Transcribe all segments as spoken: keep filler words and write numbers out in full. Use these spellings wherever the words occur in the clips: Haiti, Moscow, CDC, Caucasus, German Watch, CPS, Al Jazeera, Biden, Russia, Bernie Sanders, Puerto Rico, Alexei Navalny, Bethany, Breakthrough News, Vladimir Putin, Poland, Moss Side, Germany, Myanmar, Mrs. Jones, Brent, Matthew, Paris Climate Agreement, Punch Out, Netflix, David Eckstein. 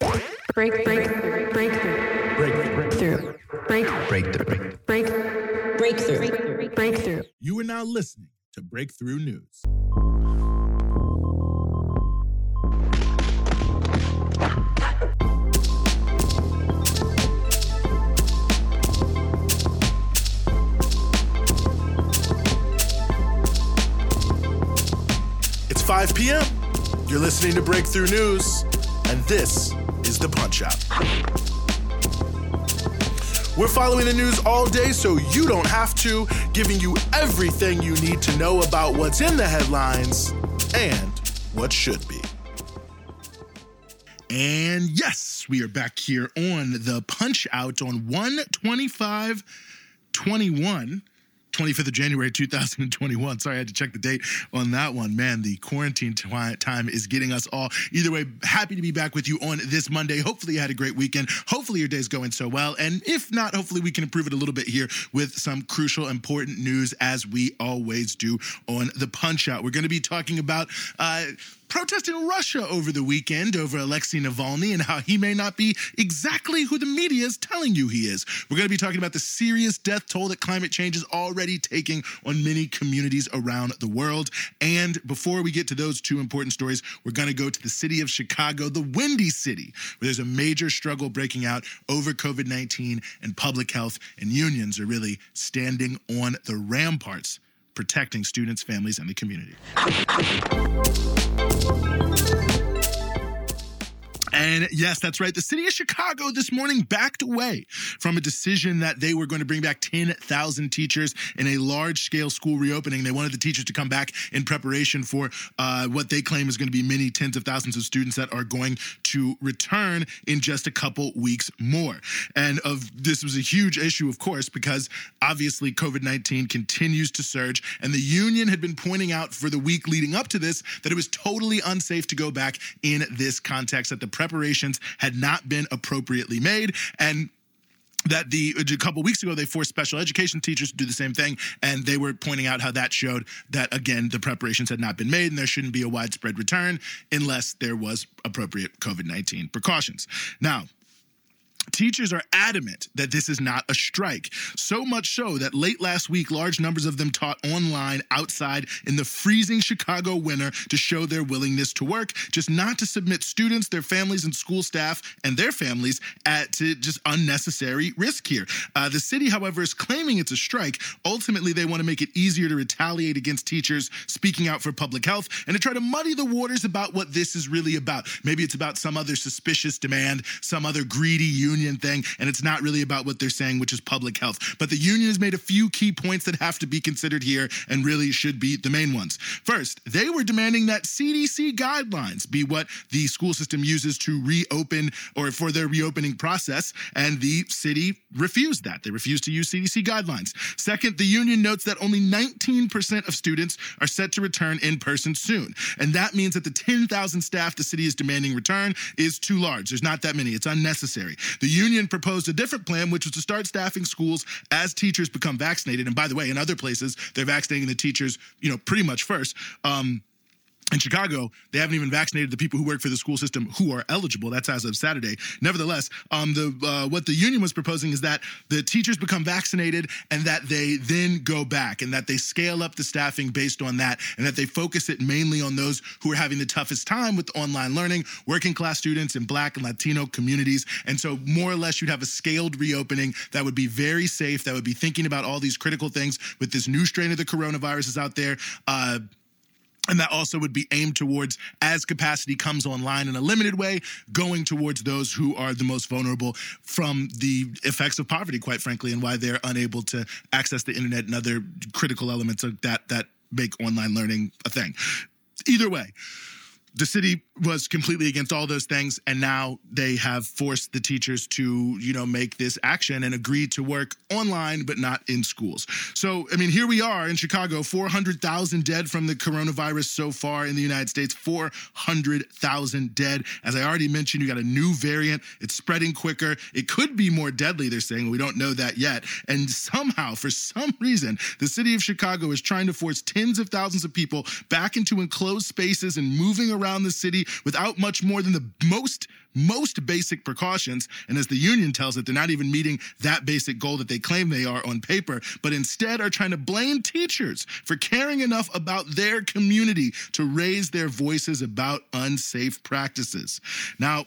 Break, break, break, breakthrough. Break, breakthrough. Break, breakthrough. Break, breakthrough. Breakthrough. You are now listening to Breakthrough News. It's five p.m. You're listening to Breakthrough News, and this is The Punch Out. We're following the news all day so you don't have to, giving you everything you need to know about what's in the headlines and what should be. And yes, we are back here on The Punch Out on one twenty-five twenty-one. twenty-fifth of January, two thousand twenty-one. Sorry, I had to check the date on that one. Man, the quarantine t- time is getting us all. Either way, happy to be back with you on this Monday. Hopefully you had a great weekend. Hopefully your day's going so well. And if not, hopefully we can improve it a little bit here with some crucial, important news as we always do on The Punch Out. We're going to be talking about uh, protest in Russia over the weekend over Alexei Navalny and how he may not be exactly who the media is telling you he is. We're going to be talking about the serious death toll that climate change is already taking on many communities around the world. And before we get to those two important stories, we're going to go to the city of Chicago, the Windy City, where there's a major struggle breaking out over covid nineteen, and public health and unions are really standing on the ramparts, protecting students, families, and the community. And yes, that's right. The city of Chicago this morning backed away from a decision that they were going to bring back ten thousand teachers in a large-scale school reopening. They wanted the teachers to come back in preparation for uh, what they claim is going to be many tens of thousands of students that are going to return in just a couple weeks more. And of this was a huge issue, of course, because obviously covid nineteen continues to surge. And the union had been pointing out for the week leading up to this that it was totally unsafe to go back in this context, that the preparations had not been appropriately made, and that the a couple weeks ago, they forced special education teachers to do the same thing, and they were pointing out how that showed that, again, the preparations had not been made, and there shouldn't be a widespread return unless there was appropriate covid nineteen precautions. Now, teachers are adamant that this is not a strike, so much so that late last week, large numbers of them taught online outside in the freezing Chicago winter to show their willingness to work, just not to submit students, their families, and school staff and their families at, to just unnecessary risk here. Uh, the city, however, is claiming it's a strike. Ultimately, they want to make it easier to retaliate against teachers speaking out for public health and to try to muddy the waters about what this is really about. Maybe it's about some other suspicious demand, some other greedy union thing, and it's not really about what they're saying, which is public health. But the union has made a few key points that have to be considered here and really should be the main ones. First, they were demanding that C D C guidelines be what the school system uses to reopen or for their reopening process, and the city refused that. They refused to use C D C guidelines. Second, the union notes that only nineteen percent of students are set to return in person soon, and that means that the ten thousand staff the city is demanding return is too large. There's not that many. It's unnecessary. The union proposed a different plan, which was to start staffing schools as teachers become vaccinated. And by the way, in other places, they're vaccinating the teachers, you know, pretty much first. Um, in Chicago, they haven't even vaccinated the people who work for the school system who are eligible. That's as of Saturday. Nevertheless, um, the uh, what the union was proposing is that the teachers become vaccinated and that they then go back and that they scale up the staffing based on that and that they focus it mainly on those who are having the toughest time with online learning, working class students in Black and Latino communities. And so more or less you'd have a scaled reopening that would be very safe, that would be thinking about all these critical things with this new strain of the coronavirus is out there. Uh And that also would be aimed towards, as capacity comes online in a limited way, going towards those who are the most vulnerable from the effects of poverty, quite frankly, and why they're unable to access the internet and other critical elements of that that make online learning a thing. Either way, the city was completely against all those things, and now they have forced the teachers to, you know, make this action and agree to work online but not in schools. So, I mean, here we are in Chicago, four hundred thousand dead from the coronavirus so far in the United States, four hundred thousand dead. As I already mentioned, you got a new variant. It's spreading quicker. It could be more deadly, they're saying. We don't know that yet. And somehow, for some reason, the city of Chicago is trying to force tens of thousands of people back into enclosed spaces and moving around around the city without much more than the most, most basic precautions. And as the union tells it, they're not even meeting that basic goal that they claim they are on paper, but instead are trying to blame teachers for caring enough about their community to raise their voices about unsafe practices. Now,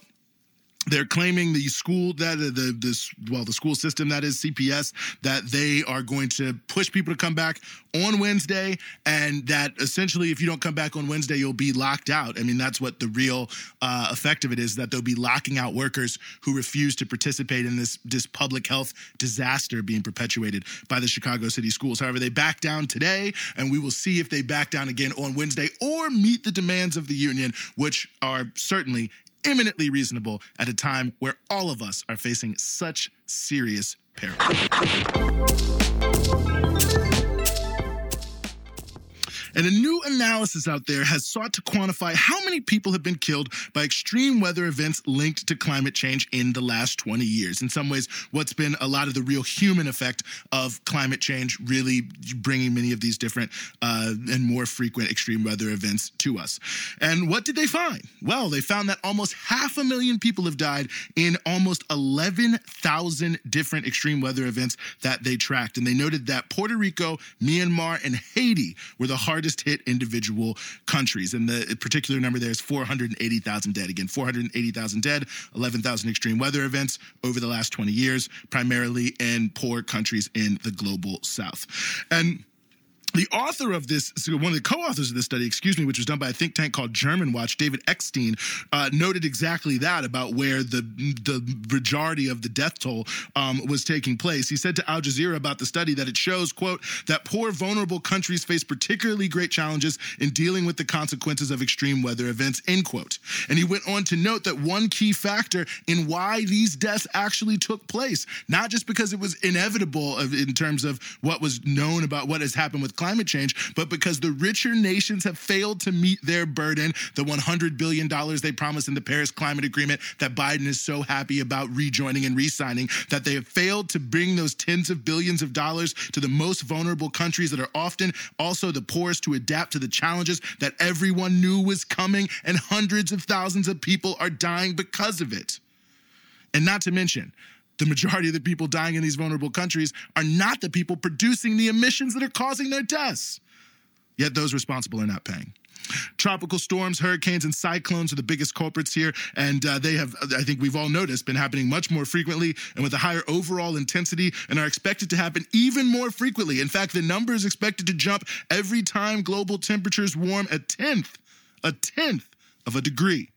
they're claiming the school that the this well the school system that is C P S that they are going to push people to come back on Wednesday, and that essentially if you don't come back on Wednesday you'll be locked out. I mean, that's what the real uh, effect of it is, that they'll be locking out workers who refuse to participate in this this public health disaster being perpetuated by the Chicago City schools. However, they back down today, and we will see if they back down again on Wednesday or meet the demands of the union, which are certainly imminently reasonable at a time where all of us are facing such serious peril. And a new analysis out there has sought to quantify how many people have been killed by extreme weather events linked to climate change in the last twenty years. In some ways, what's been a lot of the real human effect of climate change really bringing many of these different uh, and more frequent extreme weather events to us. And what did they find? Well, they found that almost half a million people have died in almost eleven thousand different extreme weather events that they tracked. And they noted that Puerto Rico, Myanmar, and Haiti were the hardest hit individual countries. And the particular number there is four hundred eighty thousand dead. Again, four hundred eighty thousand dead, eleven thousand extreme weather events over the last twenty years, primarily in poor countries in the global south. And the author of this, one of the co-authors of this study, excuse me, which was done by a think tank called German Watch, David Eckstein, uh, noted exactly that about where the the majority of the death toll um, was taking place. He said to Al Jazeera about the study that it shows, quote, that poor, vulnerable countries face particularly great challenges in dealing with the consequences of extreme weather events, end quote. And he went on to note that one key factor in why these deaths actually took place, not just because it was inevitable in terms of what was known about what has happened with climate change, but because the richer nations have failed to meet their burden, the one hundred billion dollars they promised in the Paris Climate Agreement that Biden is so happy about rejoining and re-signing, that they have failed to bring those tens of billions of dollars to the most vulnerable countries that are often also the poorest to adapt to the challenges that everyone knew was coming, and hundreds of thousands of people are dying because of it. And not to mention, the majority of the people dying in these vulnerable countries are not the people producing the emissions that are causing their deaths. Yet those responsible are not paying. Tropical storms, hurricanes, and cyclones are the biggest culprits here, and uh, they have, I think we've all noticed, been happening much more frequently and with a higher overall intensity, and are expected to happen even more frequently. In fact, the number is expected to jump every time global temperatures warm a tenth, a tenth of a degree.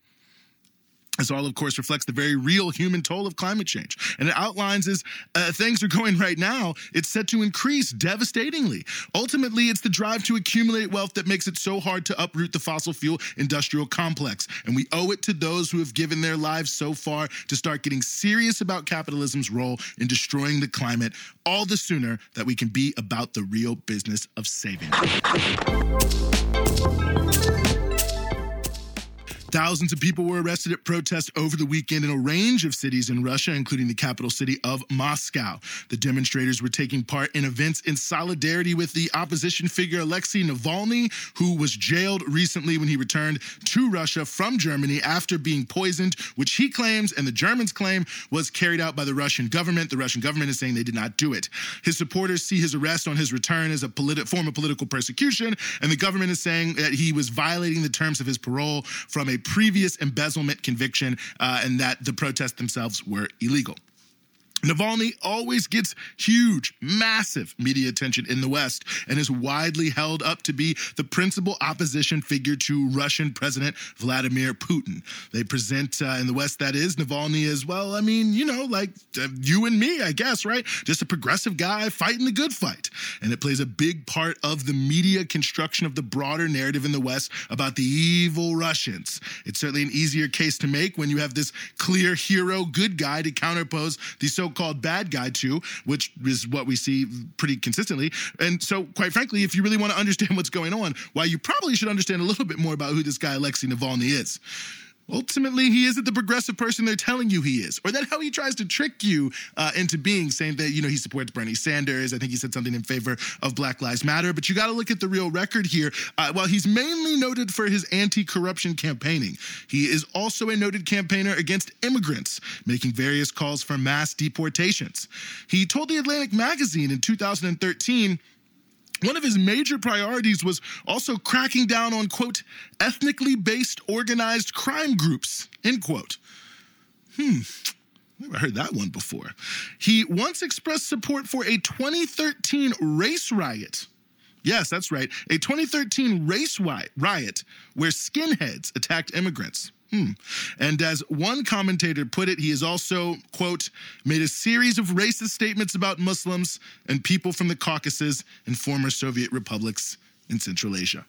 This all, of course, reflects the very real human toll of climate change. And it outlines as uh, things are going right now, it's set to increase devastatingly. Ultimately, it's the drive to accumulate wealth that makes it so hard to uproot the fossil fuel industrial complex. And we owe it to those who have given their lives so far to start getting serious about capitalism's role in destroying the climate, all the sooner that we can be about the real business of saving. Thousands of people were arrested at protests over the weekend in a range of cities in Russia, including the capital city of Moscow. The demonstrators were taking part in events in solidarity with the opposition figure Alexei Navalny, who was jailed recently when he returned to Russia from Germany after being poisoned, which he claims, and the Germans claim, was carried out by the Russian government. The Russian government is saying they did not do it. His supporters see his arrest on his return as a politi- form of political persecution, and the government is saying that he was violating the terms of his parole from a previous embezzlement conviction, uh, and that the protests themselves were illegal. Navalny always gets huge, massive media attention in the West and is widely held up to be the principal opposition figure to Russian President Vladimir Putin. They present uh, in the West, that is, Navalny as, well, I mean, you know, like uh, you and me, I guess, right? Just a progressive guy fighting the good fight. And it plays a big part of the media construction of the broader narrative in the West about the evil Russians. It's certainly an easier case to make when you have this clear hero good guy to counterpose the so called bad guy too, which is what we see pretty consistently. And so, quite frankly, if you really want to understand what's going on, why you probably should understand a little bit more about who this guy Alexei Navalny is. Ultimately, he isn't the progressive person they're telling you he is, or that how he tries to trick you uh, into being, saying that, you know, he supports Bernie Sanders. I think he said something in favor of Black Lives Matter. But you got to look at the real record here. Uh, while he's mainly noted for his anti-corruption campaigning, he is also a noted campaigner against immigrants, making various calls for mass deportations. He told The Atlantic magazine in two thousand thirteen, one of his major priorities was also cracking down on, quote, ethnically based organized crime groups, end quote. Hmm. Never heard that one before. He once expressed support for a twenty thirteen race riot. Yes, that's right. A twenty thirteen race riot where skinheads attacked immigrants. Hmm. And as one commentator put it, he has also, quote, made a series of racist statements about Muslims and people from the Caucasus and former Soviet republics in Central Asia.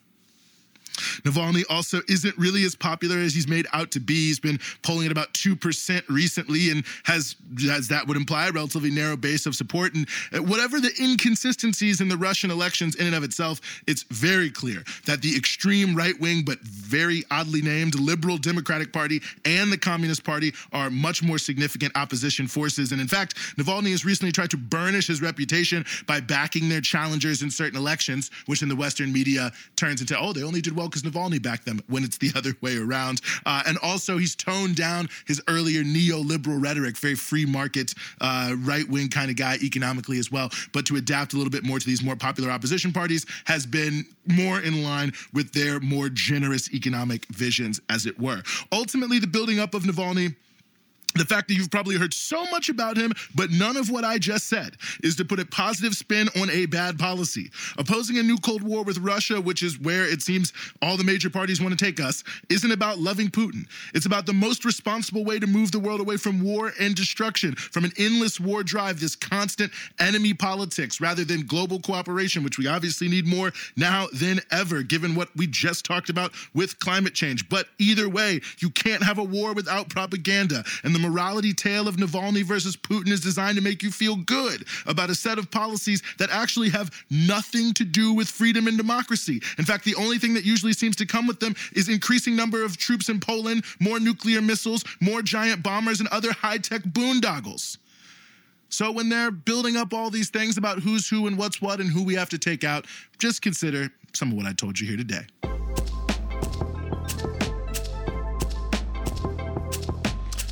Navalny also isn't really as popular as he's made out to be. He's been polling at about two percent recently and has, as that would imply, a relatively narrow base of support. And whatever the inconsistencies in the Russian elections in and of itself, it's very clear that the extreme right-wing but very oddly named Liberal Democratic Party and the Communist Party are much more significant opposition forces. And in fact, Navalny has recently tried to burnish his reputation by backing their challengers in certain elections, which in the Western media turns into, oh, they only did well because Navalny backed them, when it's the other way around. Uh, and also, he's toned down his earlier neoliberal rhetoric, very free market, uh, right-wing kind of guy economically as well. But to adapt a little bit more to these more popular opposition parties has been more in line with their more generous economic visions, as it were. Ultimately, the building up of Navalny, the fact that you've probably heard so much about him, but none of what I just said, is to put a positive spin on a bad policy. Opposing a new Cold War with Russia, which is where it seems all the major parties want to take us, isn't about loving Putin. It's about the most responsible way to move the world away from war and destruction, from an endless war drive, this constant enemy politics, rather than global cooperation, which we obviously need more now than ever, given what we just talked about with climate change. But either way, you can't have a war without propaganda. And the morality tale of Navalny versus Putin is designed to make you feel good about a set of policies that actually have nothing to do with freedom and democracy. In fact, the only thing that usually seems to come with them is increasing number of troops in Poland, more nuclear missiles, more giant bombers, and other high-tech boondoggles. So when they're building up all these things about who's who and what's what and who we have to take out, just consider some of what I told you here today.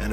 And